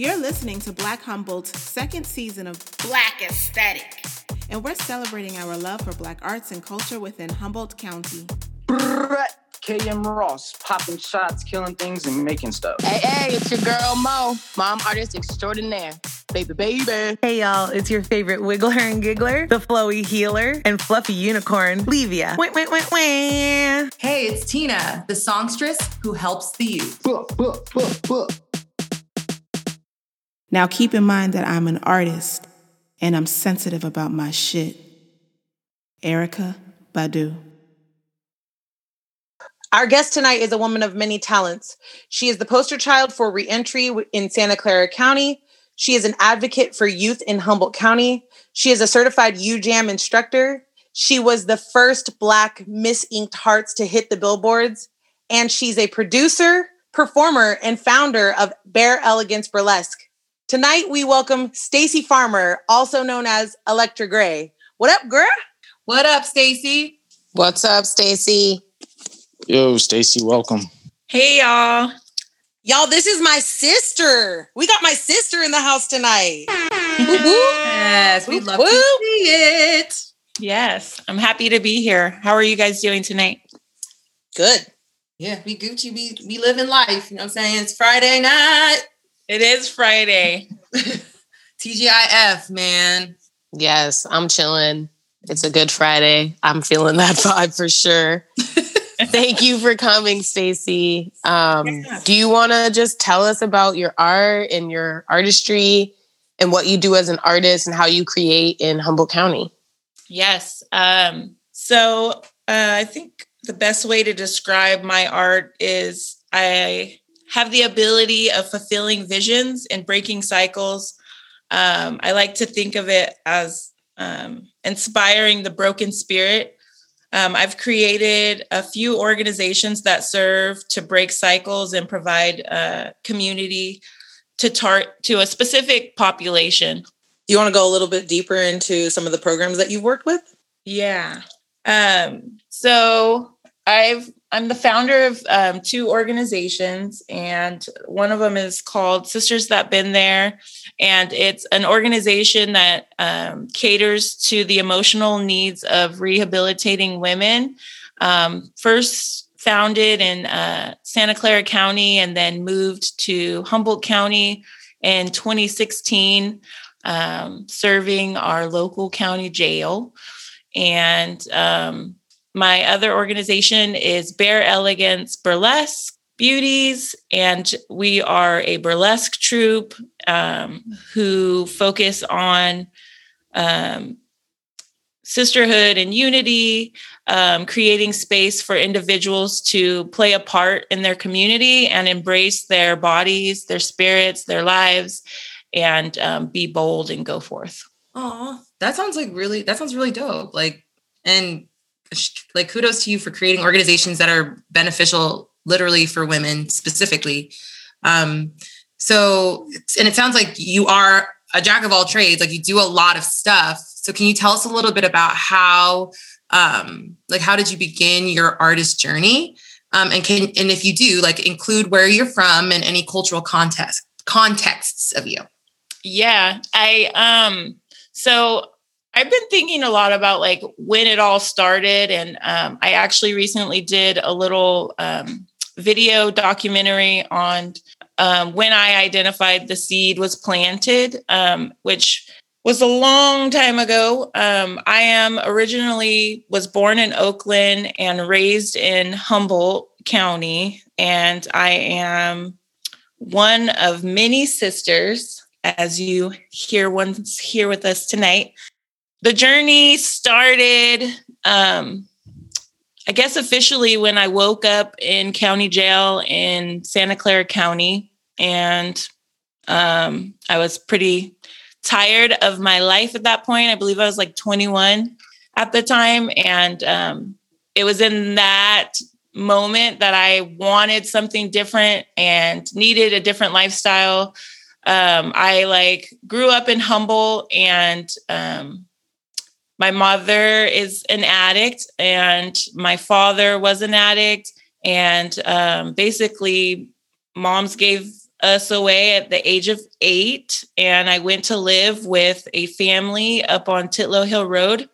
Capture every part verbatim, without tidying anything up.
You're listening to Black Humboldt's second season of Black Aesthetic, and we're celebrating our love for Black arts and culture within Humboldt County. K M Ross, popping shots, killing things, and making stuff. Hey, hey, it's your girl Mo, mom artist extraordinaire. Baby, baby. Hey, y'all. It's your favorite wiggler and giggler, the flowy healer, and fluffy unicorn, Levia. Wait, wait, wait, wait. Hey, it's Tina, the songstress who helps the youth. Buh, buh, buh, buh. Now, keep in mind that I'm an artist, and I'm sensitive about my shit. Erykah Badu. Our guest tonight is a woman of many talents. She is the poster child for reentry in Santa Clara County. She is an advocate for youth in Humboldt County. She is a certified U Jam instructor. She was the first Black Miss Inked Hearts to hit the billboards. And she's a producer, performer, and founder of Bare Elegance Burlesque. Tonight, we welcome Stacy Farmer, also known as Electra Gray. What up, girl? What up, Stacy? What's up, Stacy? Yo, Stacy, welcome. Hey, y'all. Y'all, this is my sister. We got my sister in the house tonight. Yes, we love to see it. Yes, I'm happy to be here. How are you guys doing tonight? Good. Yeah, we Gucci, we, we living life. You know what I'm saying? It's Friday night. It is Friday. T G I F, man. Yes, I'm chilling. It's a good Friday. I'm feeling that vibe for sure. Thank you for coming, Stacy. Um, yeah. Do you want to just tell us about your art and your artistry and what you do as an artist and how you create in Humboldt County? Yes. Um, so uh, I think the best way to describe my art is I have the ability of fulfilling visions and breaking cycles. Um, I like to think of it as um, inspiring the broken spirit. Um, I've created a few organizations that serve to break cycles and provide uh, community to tar- to a specific population. Do you want to go a little bit deeper into some of the programs that you've worked with? Yeah. Um, so I've, I'm the founder of um, two organizations, and one of them is called Sisters That Been There. And it's an organization that um, caters to the emotional needs of rehabilitating women. Um, first founded in uh, Santa Clara County and then moved to Humboldt County in twenty sixteen, um, serving our local county jail. And um my other organization is Bare Elegance Burlesque Beauties, and we are a burlesque troupe um, who focus on um, sisterhood and unity, um, creating space for individuals to play a part in their community and embrace their bodies, their spirits, their lives, and um, be bold and go forth. Oh, that sounds like really, that sounds really dope. Like, and like kudos to you for creating organizations that are beneficial literally for women specifically. Um, so, and it sounds like you are a jack of all trades, like you do a lot of stuff. So can you tell us a little bit about how, um, like how did you begin your artist journey? Um, and can, and if you do, like include where you're from and any cultural context contexts of you. Yeah. I, um, so I've been thinking a lot about like when it all started. And um, I actually recently did a little um, video documentary on um, when I identified the seed was planted, um, which was a long time ago. Um, I am originally was born in Oakland and raised in Humboldt County. And I am one of many sisters, as you hear one's here with us tonight. The journey started, um, I guess, officially when I woke up in county jail in Santa Clara County, and um, I was pretty tired of my life at that point. I believe I was like twenty-one at the time, and um, it was in that moment that I wanted something different and needed a different lifestyle. Um, I like grew up in Humboldt, and um, my mother is an addict and my father was an addict. And um, basically moms gave us away at the age of eight, and I went to live with a family up on Titlow Hill Road.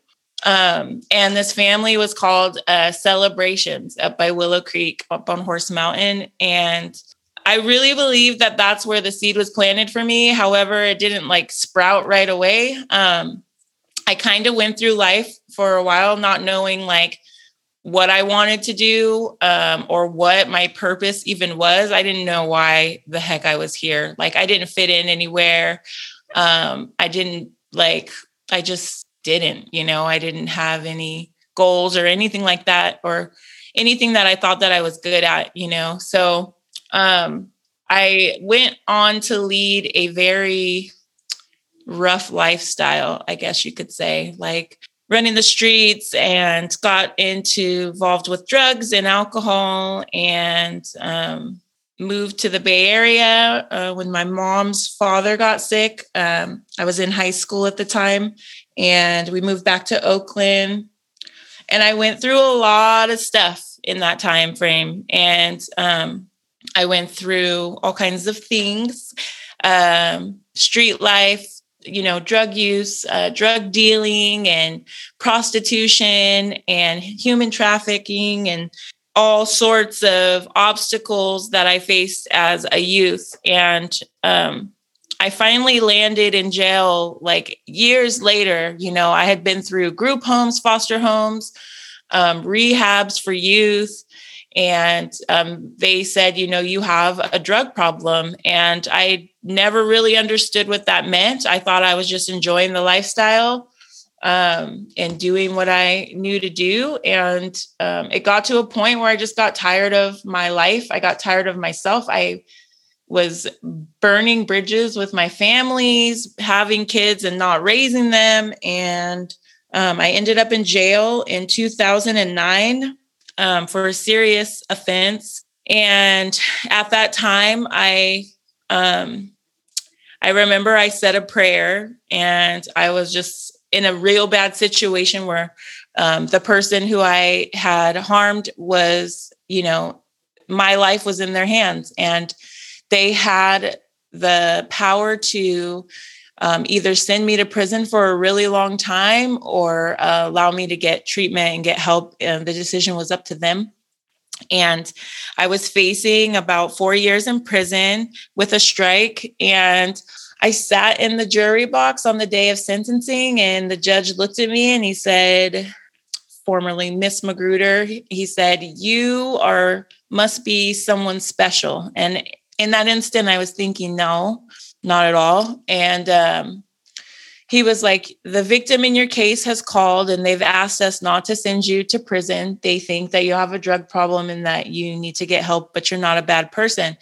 Um, and this family was called uh, Celebrations up by Willow Creek, up on Horse Mountain. And I really believe that that's where the seed was planted for me. However, it didn't like sprout right away. Um, I kind of went through life for a while, not knowing like what I wanted to do, um, or what my purpose even was. I didn't know why the heck I was here. Like I didn't fit in anywhere. Um, I didn't like, I just, didn't, you know, I didn't have any goals or anything like that, or anything that I thought that I was good at, you know? So, um, I went on to lead a very rough lifestyle, I guess you could say, like running the streets, and got into involved with drugs and alcohol, and, um, moved to the Bay Area, uh, when my mom's father got sick. Um, I was in high school at the time, and we moved back to Oakland, and I went through a lot of stuff in that time frame. And, um, I went through all kinds of things, um, street life, you know, drug use, uh, drug dealing, and prostitution, and human trafficking, and all sorts of obstacles that I faced as a youth. And, um, I finally landed in jail like years later. You know, I had been through group homes, foster homes, um, rehabs for youth. And, um, they said, you know, you have a drug problem. And I never really understood what that meant. I thought I was just enjoying the lifestyle, um, and doing what I knew to do. And, um, it got to a point where I just got tired of my life. I got tired of myself. I was burning bridges with my families, having kids and not raising them. And, um, I ended up in jail in two thousand nine, um, for a serious offense. And at that time I, um, I remember I said a prayer, and I was just in a real bad situation where, um, the person who I had harmed was, you know, my life was in their hands, and they had the power to, um, either send me to prison for a really long time, or, uh, allow me to get treatment and get help. And the decision was up to them. And I was facing about four years in prison with a strike, and I sat in the jury box on the day of sentencing, and the judge looked at me and he said, formerly Miss Magruder, he said, you are, must be someone special. And in that instant, I was thinking, no, not at all. And, um, he was like, the victim in your case has called, and they've asked us not to send you to prison. They think that you have a drug problem and that you need to get help, but you're not a bad person.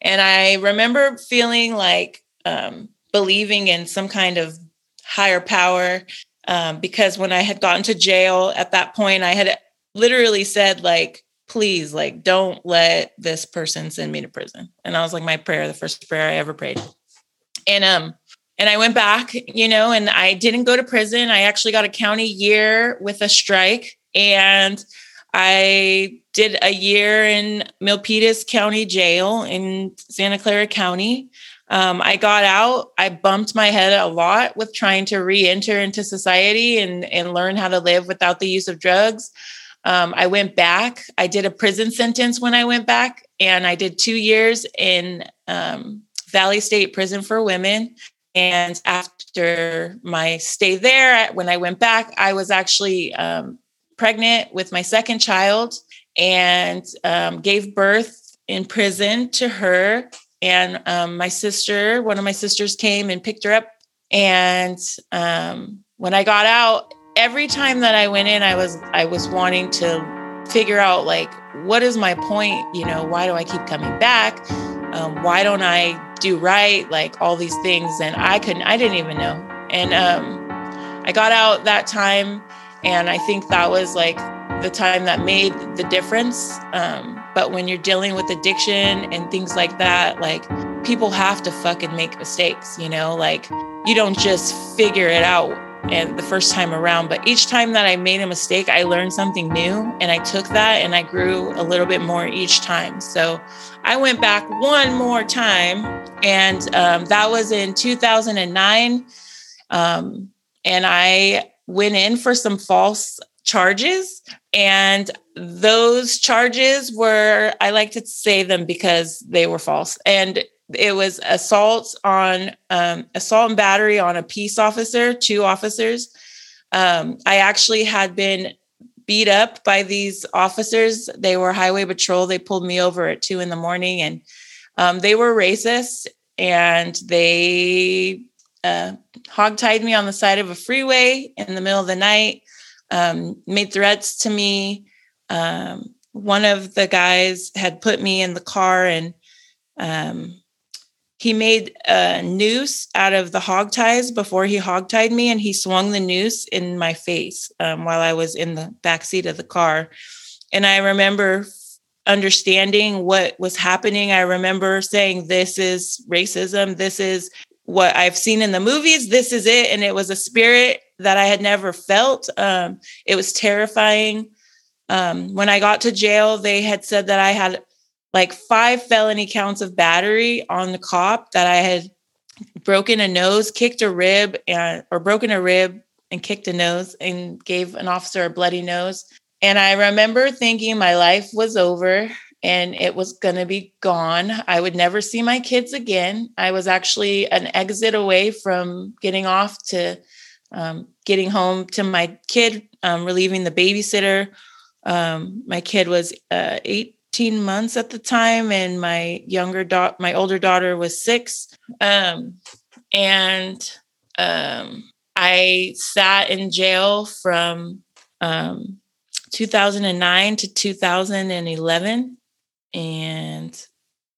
And I remember feeling like, um, believing in some kind of higher power. Um, because when I had gotten to jail at that point, I had literally said like, please, like, don't let this person send me to prison. And I was like, my prayer, the first prayer I ever prayed. And, um, and I went back, you know, and I didn't go to prison. I actually got a county year with a strike, and I did a year in Milpitas County Jail in Santa Clara County. Um, I got out, I bumped my head a lot with trying to re-enter into society and, and learn how to live without the use of drugs. Um, I went back, I did a prison sentence when I went back, and I did two years in, um, Valley State Prison for Women. And after my stay there, when I went back, I was actually, um, pregnant with my second child, and, um, gave birth in prison to her. And, um, my sister, one of my sisters came and picked her up. And, um, when I got out, every time that I went in, I was, I was wanting to figure out like, what is my point? You know, why do I keep coming back? Um, why don't I do right? Like all these things. And I couldn't, I didn't even know. And, um, I got out that time, and I think that was like the time that made the difference. Um, but when you're dealing with addiction and things like that, like people have to fucking make mistakes, you know, like you don't just figure it out and the first time around. But each time that I made a mistake, I learned something new, and I took that and I grew a little bit more each time. So I went back one more time, and um, that was in two thousand nine. Um, and I went in for some false charges, and those charges were, I like to say them because they were false. And it was assault on um, assault and battery on a peace officer, two officers. Um, I actually had been beat up by these officers. They were highway patrol. They pulled me over at two in the morning, and um, they were racist, and they uh, hogtied me on the side of a freeway in the middle of the night, um, made threats to me. Um, one of the guys had put me in the car, and um, he made a noose out of the hog ties before he hogtied me, and he swung the noose in my face um, while I was in the backseat of the car. And I remember understanding what was happening. I remember saying, this is racism. This is what I've seen in the movies. This is it. And it was a spirit that I had never felt. Um, it was terrifying. Um, when I got to jail, they had said that I had like five felony counts of battery on the cop, that I had broken a nose, kicked a rib, and or broken a rib and kicked a nose and gave an officer a bloody nose. And I remember thinking my life was over and it was going to be gone. I would never see my kids again. I was actually an exit away from getting off to um, getting home to my kid, um, relieving the babysitter. Um, my kid was uh, eight. eighteen months at the time, and my younger daughter, my older daughter, was six. Um, and um, I sat in jail from um, two thousand nine to two thousand eleven, and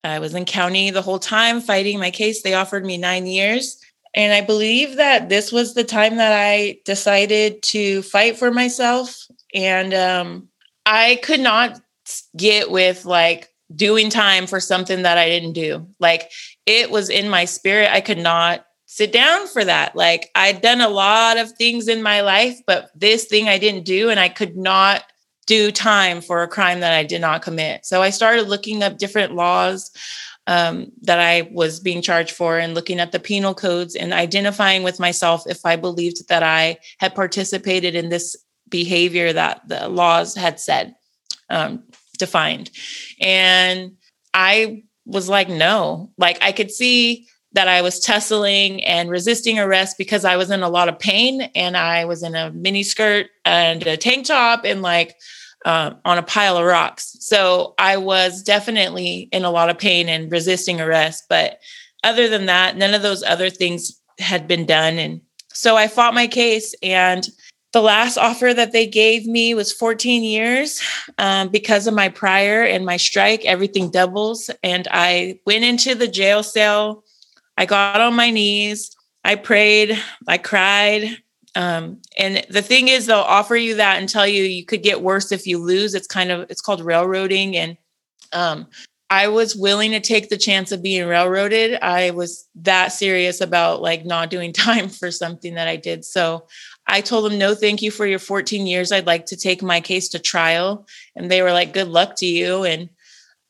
I was in county the whole time fighting my case. They offered me nine years, and I believe that this was the time that I decided to fight for myself, and um, I could not get with like doing time for something that I didn't do. Like, it was in my spirit. I could not sit down for that. Like, I'd done a lot of things in my life, but this thing I didn't do, and I could not do time for a crime that I did not commit. So I started looking up different laws um, that I was being charged for, and looking at the penal codes, and identifying with myself if I believed that I had participated in this behavior that the laws had said. Um, defined. And I was like, no, like I could see that I was tussling and resisting arrest because I was in a lot of pain, and I was in a mini skirt and a tank top and like um, on a pile of rocks. So I was definitely in a lot of pain and resisting arrest. But other than that, none of those other things had been done. And so I fought my case, and the last offer that they gave me was fourteen years. Um, because of my prior and my strike, everything doubles. And I went into the jail cell. I got on my knees. I prayed. I cried. Um, and the thing is, they'll offer you that and tell you you could get worse if you lose. It's kind of, it's called railroading. And um, I was willing to take the chance of being railroaded. I was that serious about like not doing time for something that I did. So I told them, no, thank you for your fourteen years. I'd like to take my case to trial. And they were like, good luck to you. And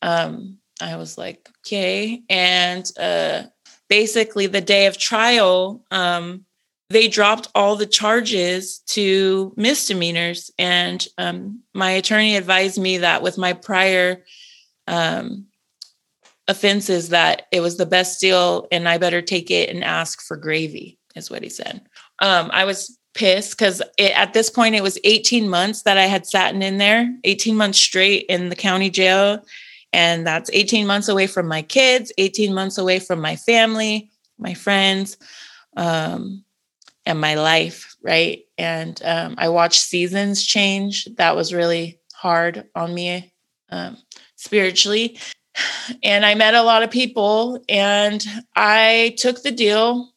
um, I was like, okay. And uh, basically the day of trial, um, they dropped all the charges to misdemeanors. And um, my attorney advised me that with my prior um, offenses, that it was the best deal and I better take it and ask for gravy, is what he said. Um, I was pissed because at this point it was eighteen months that I had sat in there, eighteen months straight in the county jail. And that's eighteen months away from my kids, eighteen months away from my family, my friends, um, and my life. Right. And um, I watched seasons change. That was really hard on me um, spiritually. And I met a lot of people, and I took the deal.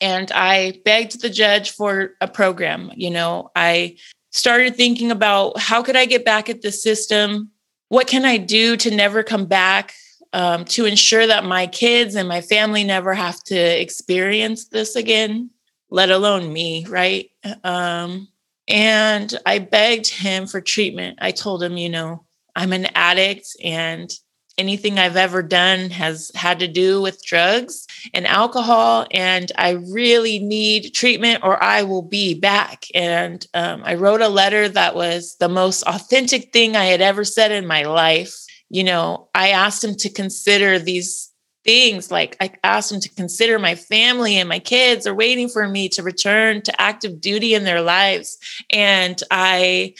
And I begged the judge for a program. You know, I started thinking about how could I get back at the system? What can I do to never come back, um, to ensure that my kids and my family never have to experience this again? let alone me, right? Um, and I begged him for treatment. I told him, you know, I'm an addict and anything I've ever done has had to do with drugs and alcohol, and I really need treatment or I will be back. And um, I wrote a letter that was the most authentic thing I had ever said in my life. You know, I asked him to consider these things. Like, I asked him to consider my family and my kids are waiting for me to return to active duty in their lives. And I,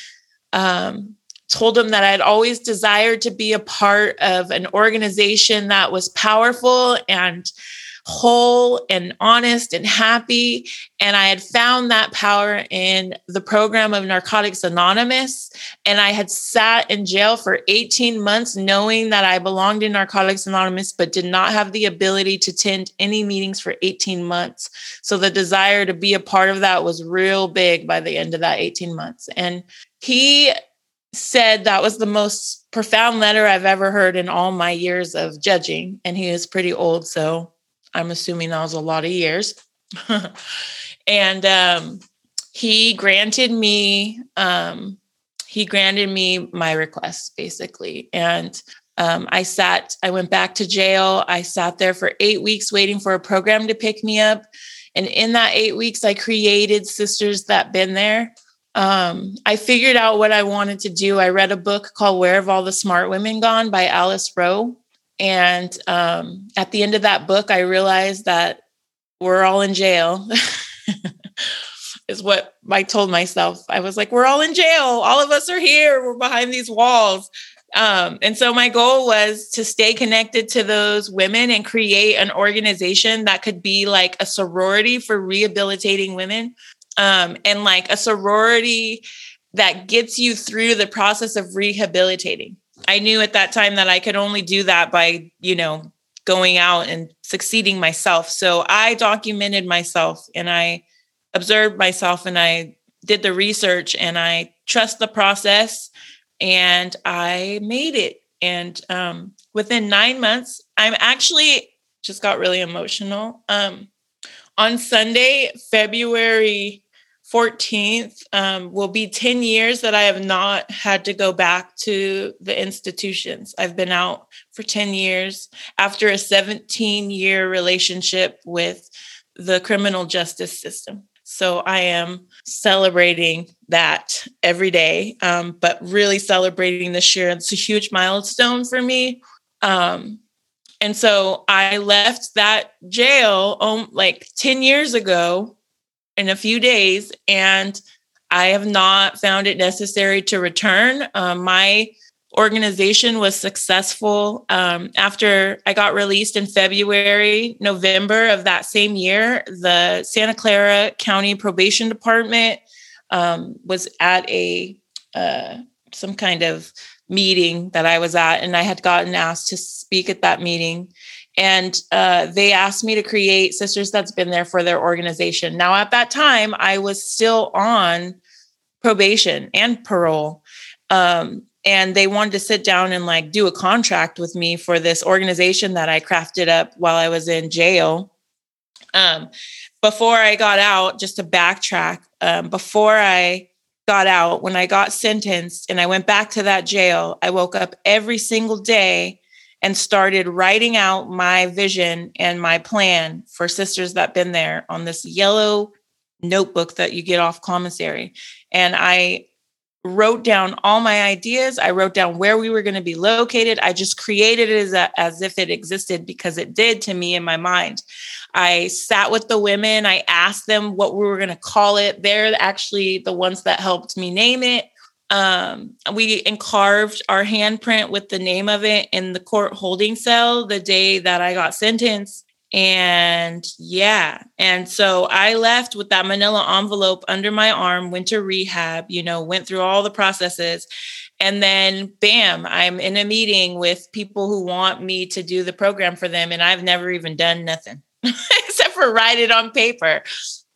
um, told him that I'd always desired to be a part of an organization that was powerful and whole and honest and happy. And I had found that power in the program of Narcotics Anonymous. And I had sat in jail for eighteen months knowing that I belonged in Narcotics Anonymous, but did not have the ability to attend any meetings for eighteen months. So the desire to be a part of that was real big by the end of that eighteen months. And he said that was the most profound letter I've ever heard in all my years of judging. And he is pretty old, so I'm assuming that was a lot of years. And um, he granted me, um, he granted me my request, basically. And um, I sat, I went back to jail. I sat there for eight weeks waiting for a program to pick me up. And in that eight weeks, I created Sisters That Been There. Um, I figured out what I wanted to do. I read a book called Where Have All the Smart Women Gone by Alice Rowe. And um, at the end of that book, I realized that we're all in jail is what I told myself. I was like, we're all in jail. All of us are here. We're behind these walls. Um, and so my goal was to stay connected to those women and create an organization that could be like a sorority for rehabilitating women. Um, and like a sorority that gets you through the process of rehabilitating. I knew at that time that I could only do that by, you know, going out and succeeding myself. So I documented myself and I observed myself and I did the research and I trust the process and I made it. And um, within nine months, I'm actually just got really emotional. Um, on Sunday, February fourteenth um, will be ten years that I have not had to go back to the institutions. I've been out for ten years after a seventeen year relationship with the criminal justice system. So I am celebrating that every day, um, but really celebrating this year. It's a huge milestone for me. Um, and so I left that jail um, like ten years ago in a few days, and I have not found it necessary to return. Um, my organization was successful. Um, after I got released in February, November of that same year, the Santa Clara County Probation Department um, was at a uh, some kind of meeting that I was at, and I had gotten asked to speak at that meeting. And uh, they asked me to create Sisters That's Been There for their organization. Now, at that time, I was still on probation and parole. Um, and they wanted to sit down and like do a contract with me for this organization that I crafted up while I was in jail. Um, before I got out, just to backtrack, um, before I got out, when I got sentenced and I went back to that jail, I woke up every single day and started writing out my vision and my plan for Sisters That Been There on this yellow notebook that you get off commissary. And I wrote down all my ideas. I wrote down where we were going to be located. I just created it as, a, as if it existed because it did to me in my mind. I sat with the women. I asked them what we were going to call it. They're actually the ones that helped me name it. Um, we carved our handprint with the name of it in the court holding cell the day that I got sentenced. And yeah. And so I left with that manila envelope under my arm, went to rehab, you know, went through all the processes. And then bam, I'm in a meeting with people who want me to do the program for them. And I've never even done nothing except for write it on paper.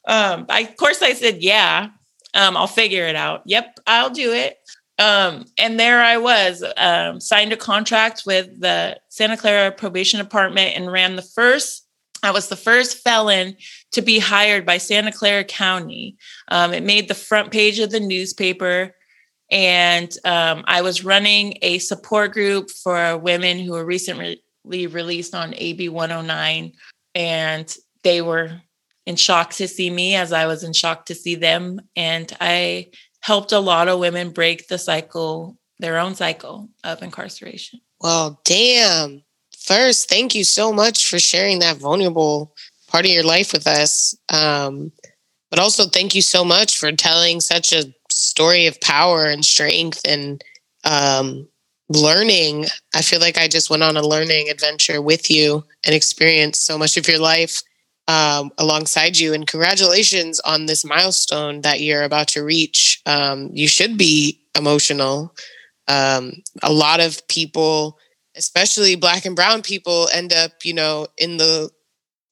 Um, I, of course I said, yeah. Um, I'll figure it out. Yep, I'll do it. Um, and there I was, um, signed a contract with the Santa Clara Probation Department and ran the first I was the first felon to be hired by Santa Clara County. Um, it made the front page of the newspaper. And um, I was running a support group for women who were recently released on A B one oh nine. And they were in shock to see me as I was in shock to see them. And I helped a lot of women break the cycle, their own cycle of incarceration. Well, damn. First, thank you so much for sharing that vulnerable part of your life with us. Um, but also thank you so much for telling such a story of power and strength and um, learning. I feel like I just went on a learning adventure with you and experienced so much of your life um, alongside you. And congratulations on this milestone that you're about to reach. Um, you should be emotional. Um, a lot of people, especially Black and brown people, end up, you know, in the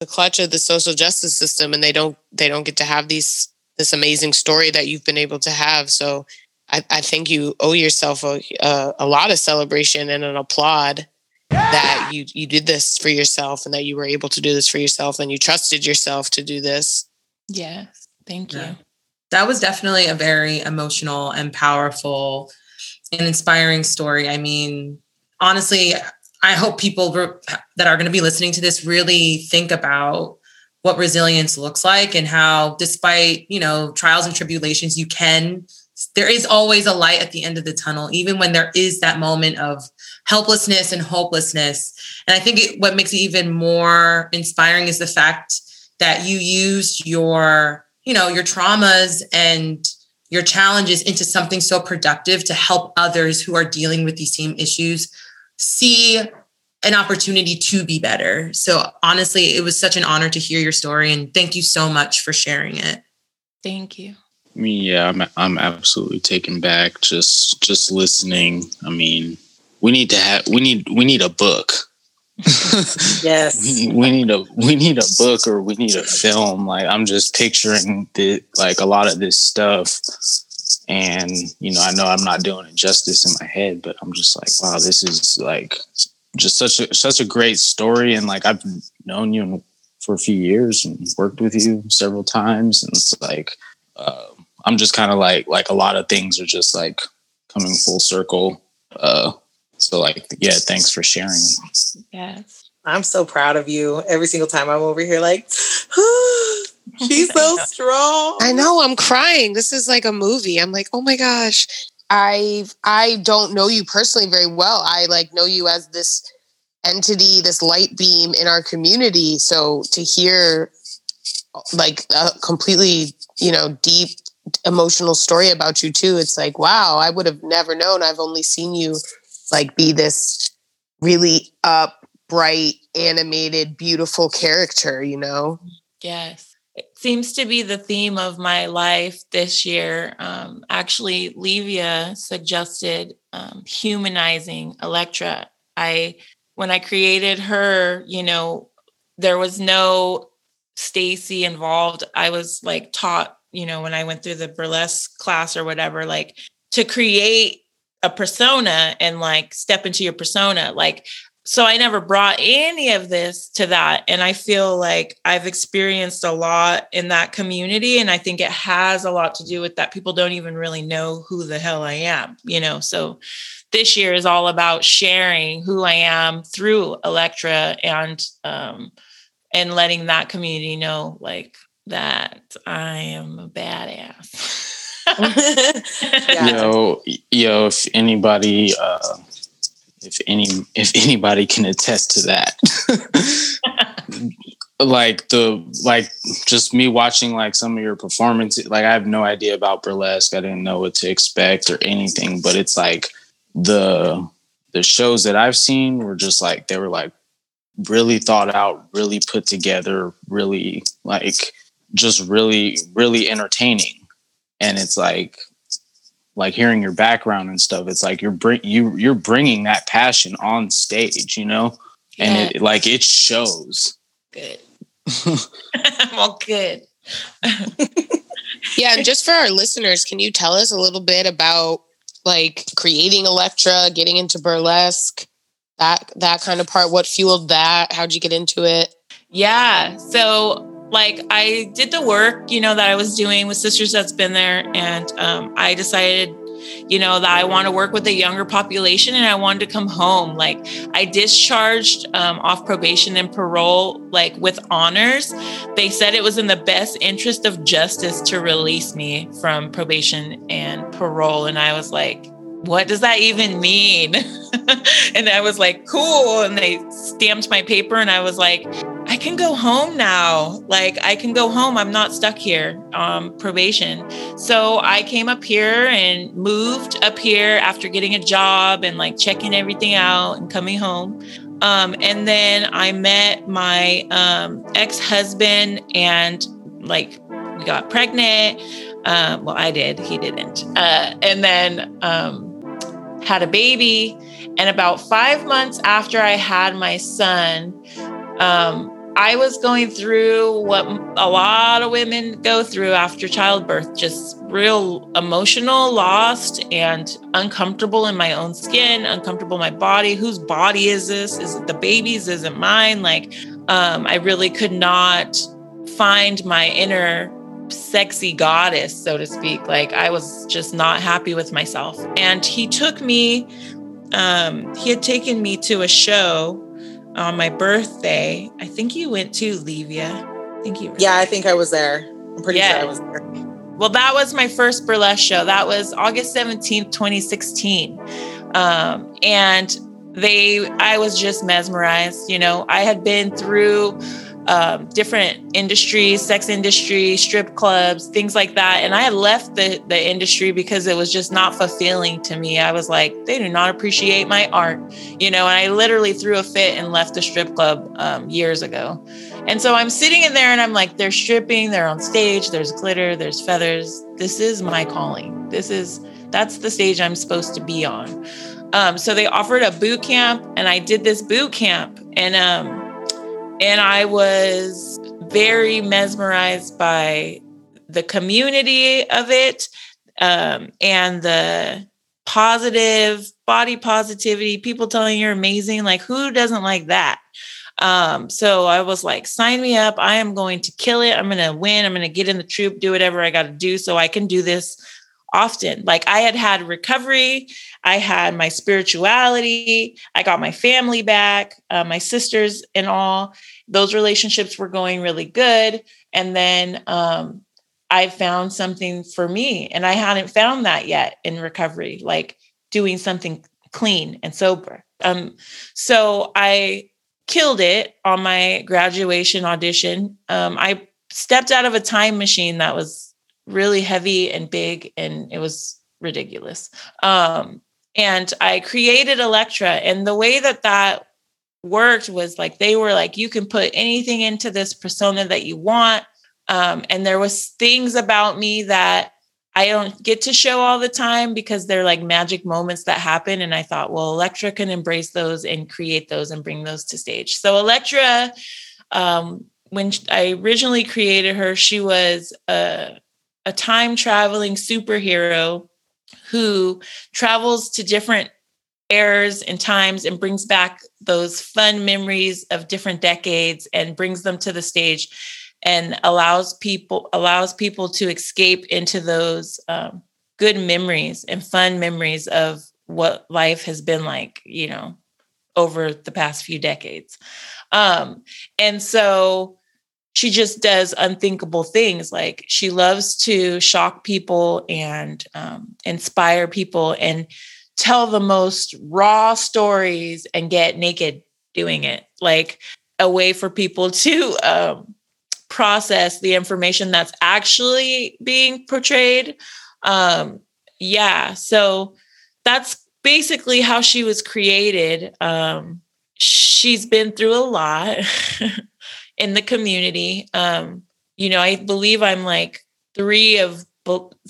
the clutch of the social justice system, and they don't they don't get to have these this amazing story that you've been able to have. So I, I think you owe yourself a, a, a lot of celebration and an applaud yeah! that you you did this for yourself and that you were able to do this for yourself and you trusted yourself to do this. Yes, thank you. Yeah. That was definitely a very emotional and powerful and inspiring story. I mean, honestly, I hope people re- that are going to be listening to this really think about what resilience looks like and how, despite, you know, trials and tribulations, you can, there is always a light at the end of the tunnel, even when there is that moment of helplessness and hopelessness. And I think it, what makes it even more inspiring is the fact that you used your, you know, your traumas and your challenges into something so productive to help others who are dealing with these same issues see an opportunity to be better. So honestly, it was such an honor to hear your story, and thank you so much for sharing it. Thank you. Yeah, I'm I'm absolutely taken back just just listening. I mean, we need to have we need we need a book. Yes. We, we need a we need a book or we need a film. Like, I'm just picturing the, like a lot of this stuff. And, you know, I know I'm not doing it justice in my head, but I'm just like, wow, this is like just such a such a great story. And like, I've known you for a few years and worked with you several times. And it's like, uh, I'm just kind of like, like a lot of things are just like coming full circle. Uh, so like, yeah, thanks for sharing. Yes. I'm so proud of you. Every single time I'm over here like, she's so strong. I know, I'm crying. This is like a movie. I'm like, oh my gosh. I I don't know you personally very well. I like know you as this entity, this light beam in our community. So to hear like a completely, you know, deep emotional story about you too, it's like, wow, I would have never known. I've only seen you like be this really up, bright, animated, beautiful character, you know? Yes. It seems to be the theme of my life this year. Um, actually, Levia suggested um, humanizing Electra. I, when I created her, you know, there was no Stacy involved. I was like taught, you know, when I went through the burlesque class or whatever, like to create a persona and like step into your persona. Like, so I never brought any of this to that. And I feel like I've experienced a lot in that community. And I think it has a lot to do with that. People don't even really know who the hell I am, you know? So this year is all about sharing who I am through Electra and, um, and letting that community know like that I am a badass. Yeah. Yo, yo, if anybody, uh, If any, if anybody can attest to that, like the, like just me watching like some of your performances, like I have no idea about burlesque. I didn't know what to expect or anything, but it's like the, the shows that I've seen were just like, they were like really thought out, really put together, really like just really, really entertaining. And it's like, like hearing your background and stuff, it's like you're bring you you're bringing that passion on stage, you know, and yeah. it like it shows. Good. Well, good. Yeah, and just for our listeners, can you tell us a little bit about like creating Electra, getting into burlesque, that that kind of part? What fueled that? How'd you get into it? Yeah. So like I did the work, you know, that I was doing with Sisters That's Been There. And um, I decided, you know, that I want to work with a younger population and I wanted to come home. Like I discharged um, off probation and parole, like with honors. They said it was in the best interest of justice to release me from probation and parole. And I was like, what does that even mean? And I was like, cool. And they stamped my paper and I was like, I can go home now. Like I can go home. I'm not stuck here on um, probation. So I came up here and moved up here after getting a job and like checking everything out and coming home. Um, and then I met my um, ex-husband and like we got pregnant. Um, well, I did. He didn't. Uh, and then um, had a baby. And about five months after I had my son, um, I was going through what a lot of women go through after childbirth, just real emotional, lost, and uncomfortable in my own skin, uncomfortable in my body. Whose body is this? Is it the baby's? Is it mine? Like, um, I really could not find my inner sexy goddess, so to speak. Like I was just not happy with myself. And he took me, um, he had taken me to a show on my birthday. I think you went to Levia. I think you were Yeah, there. I think I was there. I'm pretty yeah. sure I was there. Well, that was my first burlesque show. That was August seventeenth, twenty sixteen. Um, and they, I was just mesmerized. You know, I had been through Um, different industries, sex industry, strip clubs, things like that. And I had left the, the industry because it was just not fulfilling to me. I was like, they do not appreciate my art, you know, and I literally threw a fit and left the strip club um, years ago. And so I'm sitting in there and I'm like, they're stripping, they're on stage, there's glitter, there's feathers. This is my calling. This is, that's the stage I'm supposed to be on. Um, so they offered a boot camp and I did this boot camp and, um, And I was very mesmerized by the community of it um, and the positive body positivity, people telling you're amazing. Like, who doesn't like that? Um, so I was like, sign me up. I am going to kill it. I'm going to win. I'm going to get in the troupe, do whatever I got to do so I can do this often. Like I had had recovery. I had my spirituality. I got my family back, uh, my sisters and all. Those relationships were going really good. And then um, I found something for me. And I hadn't found that yet in recovery, like doing something clean and sober. Um, so I killed it on my graduation audition. Um, I stepped out of a time machine that was really heavy and big, and it was ridiculous. Um, and I created Electra, and the way that that worked was like, they were like, you can put anything into this persona that you want. Um, and there was things about me that I don't get to show all the time because they're like magic moments that happen. And I thought, well, Electra can embrace those and create those and bring those to stage. So Electra, um, when I originally created her, she was a, a time traveling superhero who travels to different eras and times and brings back those fun memories of different decades and brings them to the stage and allows people, allows people to escape into those um, good memories and fun memories of what life has been like, you know, over the past few decades. Um, and so she just does unthinkable things. Like she loves to shock people and um, inspire people and tell the most raw stories and get naked doing it. Like a way for people to um, process the information that's actually being portrayed. Um, yeah. So that's basically how she was created. Um, she's been through a lot. In the community. Um, you know, I believe I'm like three of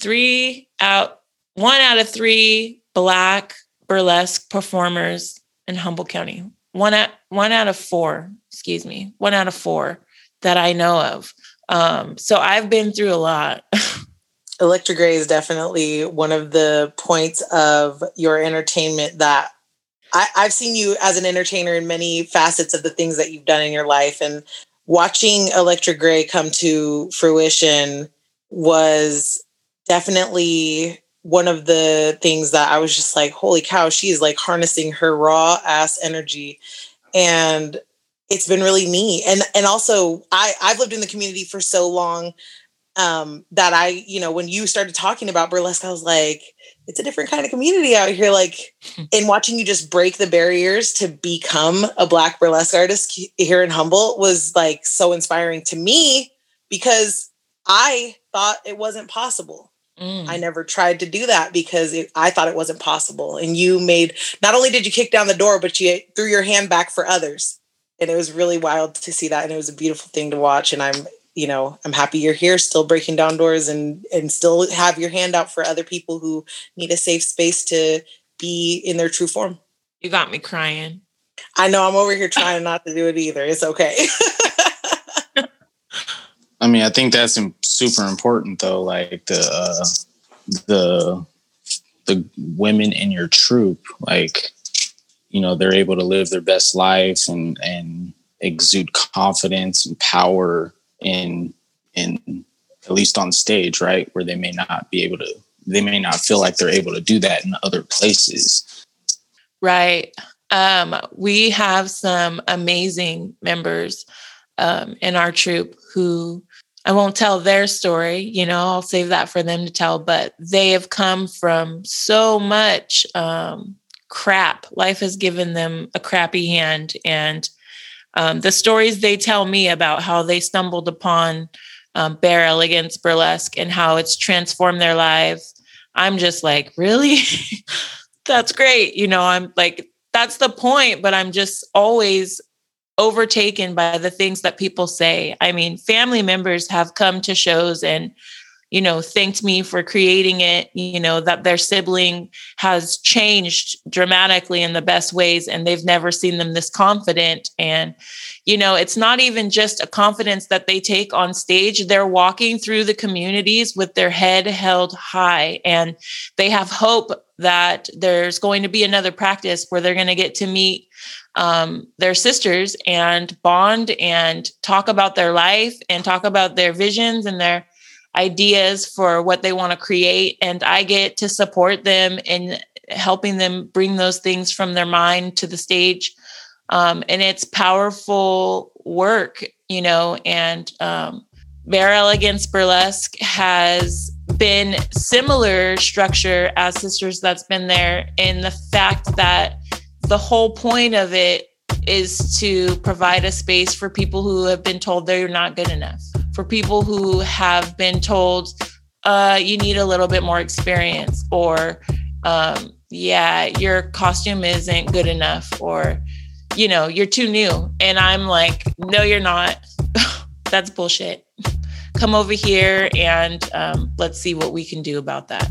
three out, one out of three Black burlesque performers in Humboldt County. One out, one out of four, excuse me, one out of four that I know of. Um, so I've been through a lot. Electra Gray is definitely one of the points of your entertainment that I, I've seen you as an entertainer in many facets of the things that you've done in your life. And watching Electra Gray come to fruition was definitely one of the things that I was just like, holy cow, she is like harnessing her raw ass energy. And it's been really neat. And and also I, I've lived in the community for so long um, that I, you know, when you started talking about burlesque, I was like, it's a different kind of community out here. Like, in watching you just break the barriers to become a Black burlesque artist here in Humboldt was like so inspiring to me, because I thought it wasn't possible. Mm. I never tried to do that because it, I thought it wasn't possible. And you made, not only did you kick down the door, but you threw your hand back for others. And it was really wild to see that. And it was a beautiful thing to watch. And I'm, you know, I'm happy you're here still breaking down doors and, and still have your hand out for other people who need a safe space to be in their true form. You got me crying. I know, I'm over here trying not to do it either. It's okay. I mean, I think that's super important though. Like the, uh, the, the women in your troupe, like, you know, they're able to live their best life and, and exude confidence and power in in at least on stage, right, where they may not be able to, they may not feel like they're able to do that in other places, right? Um we have some amazing members um in our troupe who I won't tell their story, you know, I'll save that for them to tell, but they have come from so much um crap. Life has given them a crappy hand, and Um, the stories they tell me about how they stumbled upon um, Bare Elegance Burlesque and how it's transformed their lives. I'm just like, really? That's great. You know, I'm like, that's the point. But I'm just always overtaken by the things that people say. I mean, family members have come to shows and, you know, thanked me for creating it, you know, that their sibling has changed dramatically in the best ways, and they've never seen them this confident. And, you know, it's not even just a confidence that they take on stage. They're walking through the communities with their head held high, and they have hope that there's going to be another practice where they're going to get to meet um, their sisters and bond and talk about their life and talk about their visions and their ideas for what they want to create. And I get to support them in helping them bring those things from their mind to the stage. Um, and it's powerful work, you know, and um, Bare Elegance Burlesque has been similar structure as Sisters That's Been There, in the fact that the whole point of it is to provide a space for people who have been told they're not good enough, for people who have been told, uh, you need a little bit more experience, or, um, yeah, your costume isn't good enough, or, you know, you're too new. And I'm like, no, you're not. That's bullshit. Come over here and um, let's see what we can do about that.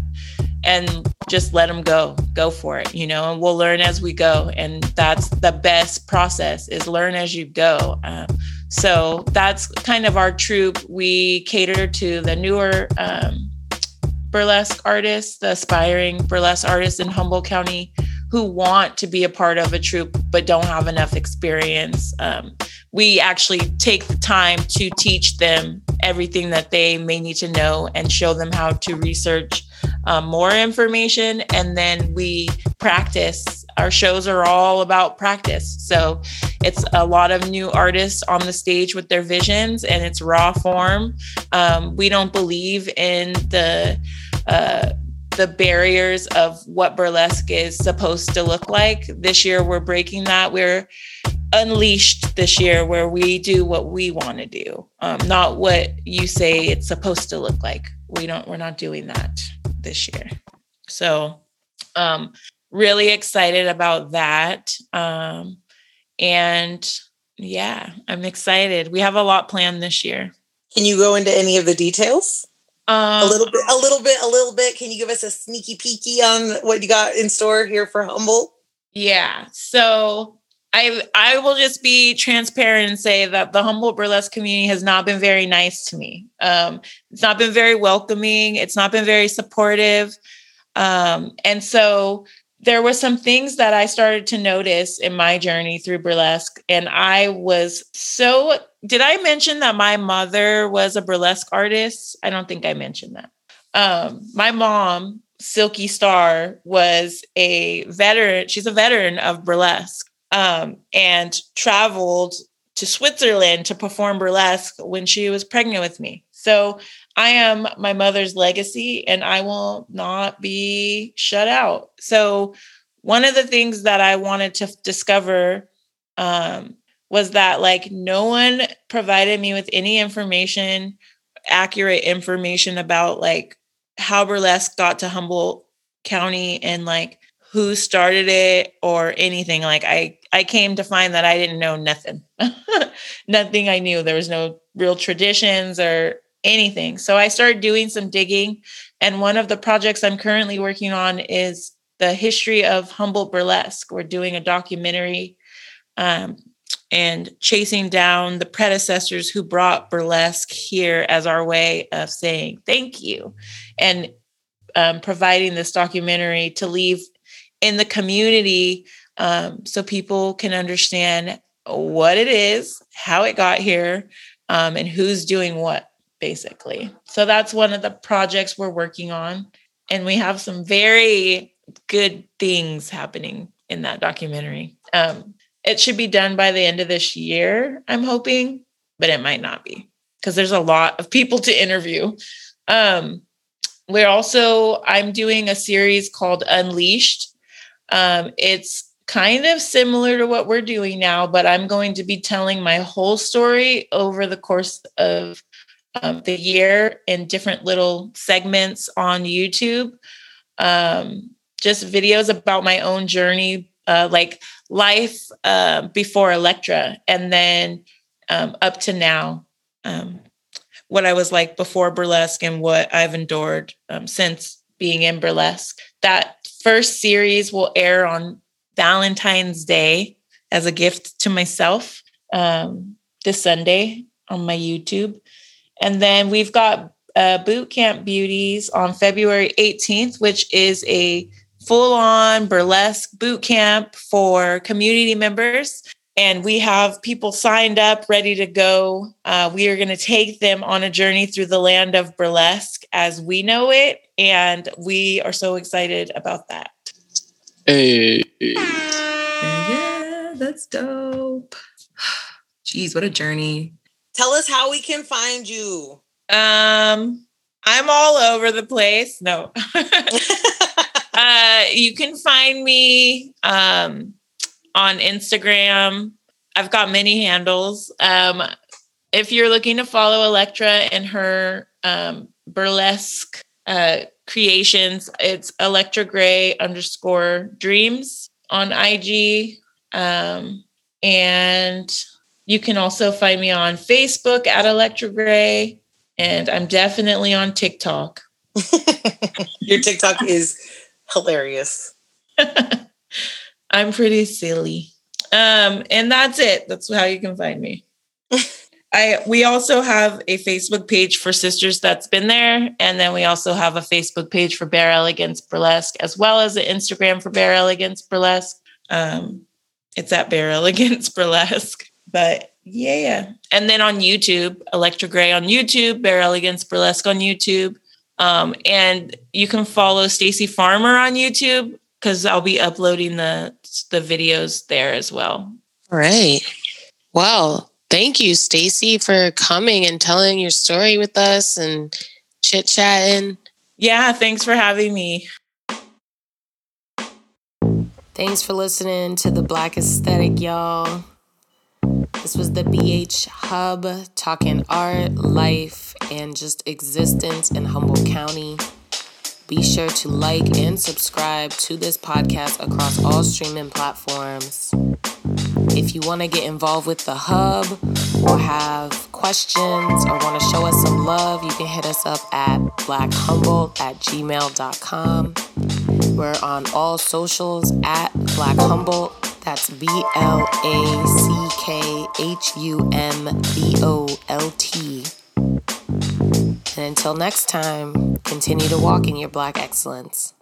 And just let them go, go for it, you know, and we'll learn as we go. And that's the best process, is learn as you go. Um, so that's kind of our troupe. We cater to the newer um, burlesque artists, the aspiring burlesque artists in Humboldt County who want to be a part of a troupe but don't have enough experience. Um, we actually take the time to teach them everything that they may need to know and show them how to research um, more information. And then we practice. Our shows are all about practice. So it's a lot of new artists on the stage with their visions, and it's raw form. Um, we don't believe in the uh, the barriers of what burlesque is supposed to look like. This year, we're breaking that. We're unleashed this year, where we do what we want to do, um, not what you say it's supposed to look like. We don't, we're not doing that this year. So, um, really excited about that. Um, and yeah, I'm excited. We have a lot planned this year. Can you go into any of the details? Um, a little bit, a little bit, a little bit. Can you give us a sneaky peeky on what you got in store here for Humboldt? Yeah. So, I I will just be transparent and say that the Humboldt burlesque community has not been very nice to me. Um, it's not been very welcoming. It's not been very supportive. Um, and so there were some things that I started to notice in my journey through burlesque. And I was so, did I mention that my mother was a burlesque artist? I don't think I mentioned that. Um, my mom, Silky Star, was a veteran. She's a veteran of burlesque, um, and traveled to Switzerland to perform burlesque when she was pregnant with me. So I am my mother's legacy, and I will not be shut out. So one of the things that I wanted to discover um, was that, like, no one provided me with any information, accurate information about, like, how burlesque got to Humboldt County and, like, who started it or anything. Like, I, I came to find that I didn't know nothing, nothing I knew. There was no real traditions or anything. So I started doing some digging. And one of the projects I'm currently working on is the history of Humboldt burlesque. We're doing a documentary um, and chasing down the predecessors who brought burlesque here as our way of saying thank you, and um, providing this documentary to leave in the community um, so people can understand what it is, how it got here, um, and who's doing what, basically. So that's one of the projects we're working on. And we have some very good things happening in that documentary. Um, it should be done by the end of this year, I'm hoping, but it might not be because there's a lot of people to interview. Um, we're also, I'm doing a series called Unleashed. Um, it's kind of similar to what we're doing now, but I'm going to be telling my whole story over the course of Um, the year in different little segments on YouTube, um, just videos about my own journey, uh, like life uh, before Electra, and then um, up to now, um, what I was like before burlesque and what I've endured um, since being in burlesque. That first series will air on Valentine's Day as a gift to myself um, this Sunday on my YouTube. And then we've got uh, Boot Camp Beauties on February eighteenth, which is a full-on burlesque boot camp for community members. And we have people signed up, ready to go. Uh, we are going to take them on a journey through the land of burlesque as we know it. And we are so excited about that. Hey. Yeah, that's dope. Jeez, what a journey. Tell us how we can find you. Um, I'm all over the place. No. uh, you can find me um, on Instagram. I've got many handles. Um, if you're looking to follow Electra and her um, burlesque uh, creations, it's Electra Gray underscore dreams on I G. Um, and... You can also find me on Facebook at Electra Gray, and I'm definitely on TikTok. Your TikTok is hilarious. I'm pretty silly. Um, and that's it. That's how you can find me. I we also have a Facebook page for Sisters That's Been There, and then we also have a Facebook page for Bare Elegance Burlesque, as well as an Instagram for Bare Elegance Burlesque. Um, it's at Bare Elegance Burlesque. But yeah. And then on YouTube, Electra Gray on YouTube, Bare Elegance Burlesque on YouTube. Um, and you can follow Stacy Farmer on YouTube because I'll be uploading the, the videos there as well. All right. Well, thank you, Stacy, for coming and telling your story with us and chit-chatting. Yeah, thanks for having me. Thanks for listening to The Black Aesthetic, y'all. This was the B H Hub, talking art, life, and just existence in Humboldt County. Be sure to like and subscribe to this podcast across all streaming platforms. If you want to get involved with the Hub or have questions or want to show us some love, you can hit us up at black humboldt at gmail dot com. We're on all socials at Black Humboldt. That's B L A C K H U M B O L T. And until next time, continue to walk in your Black excellence.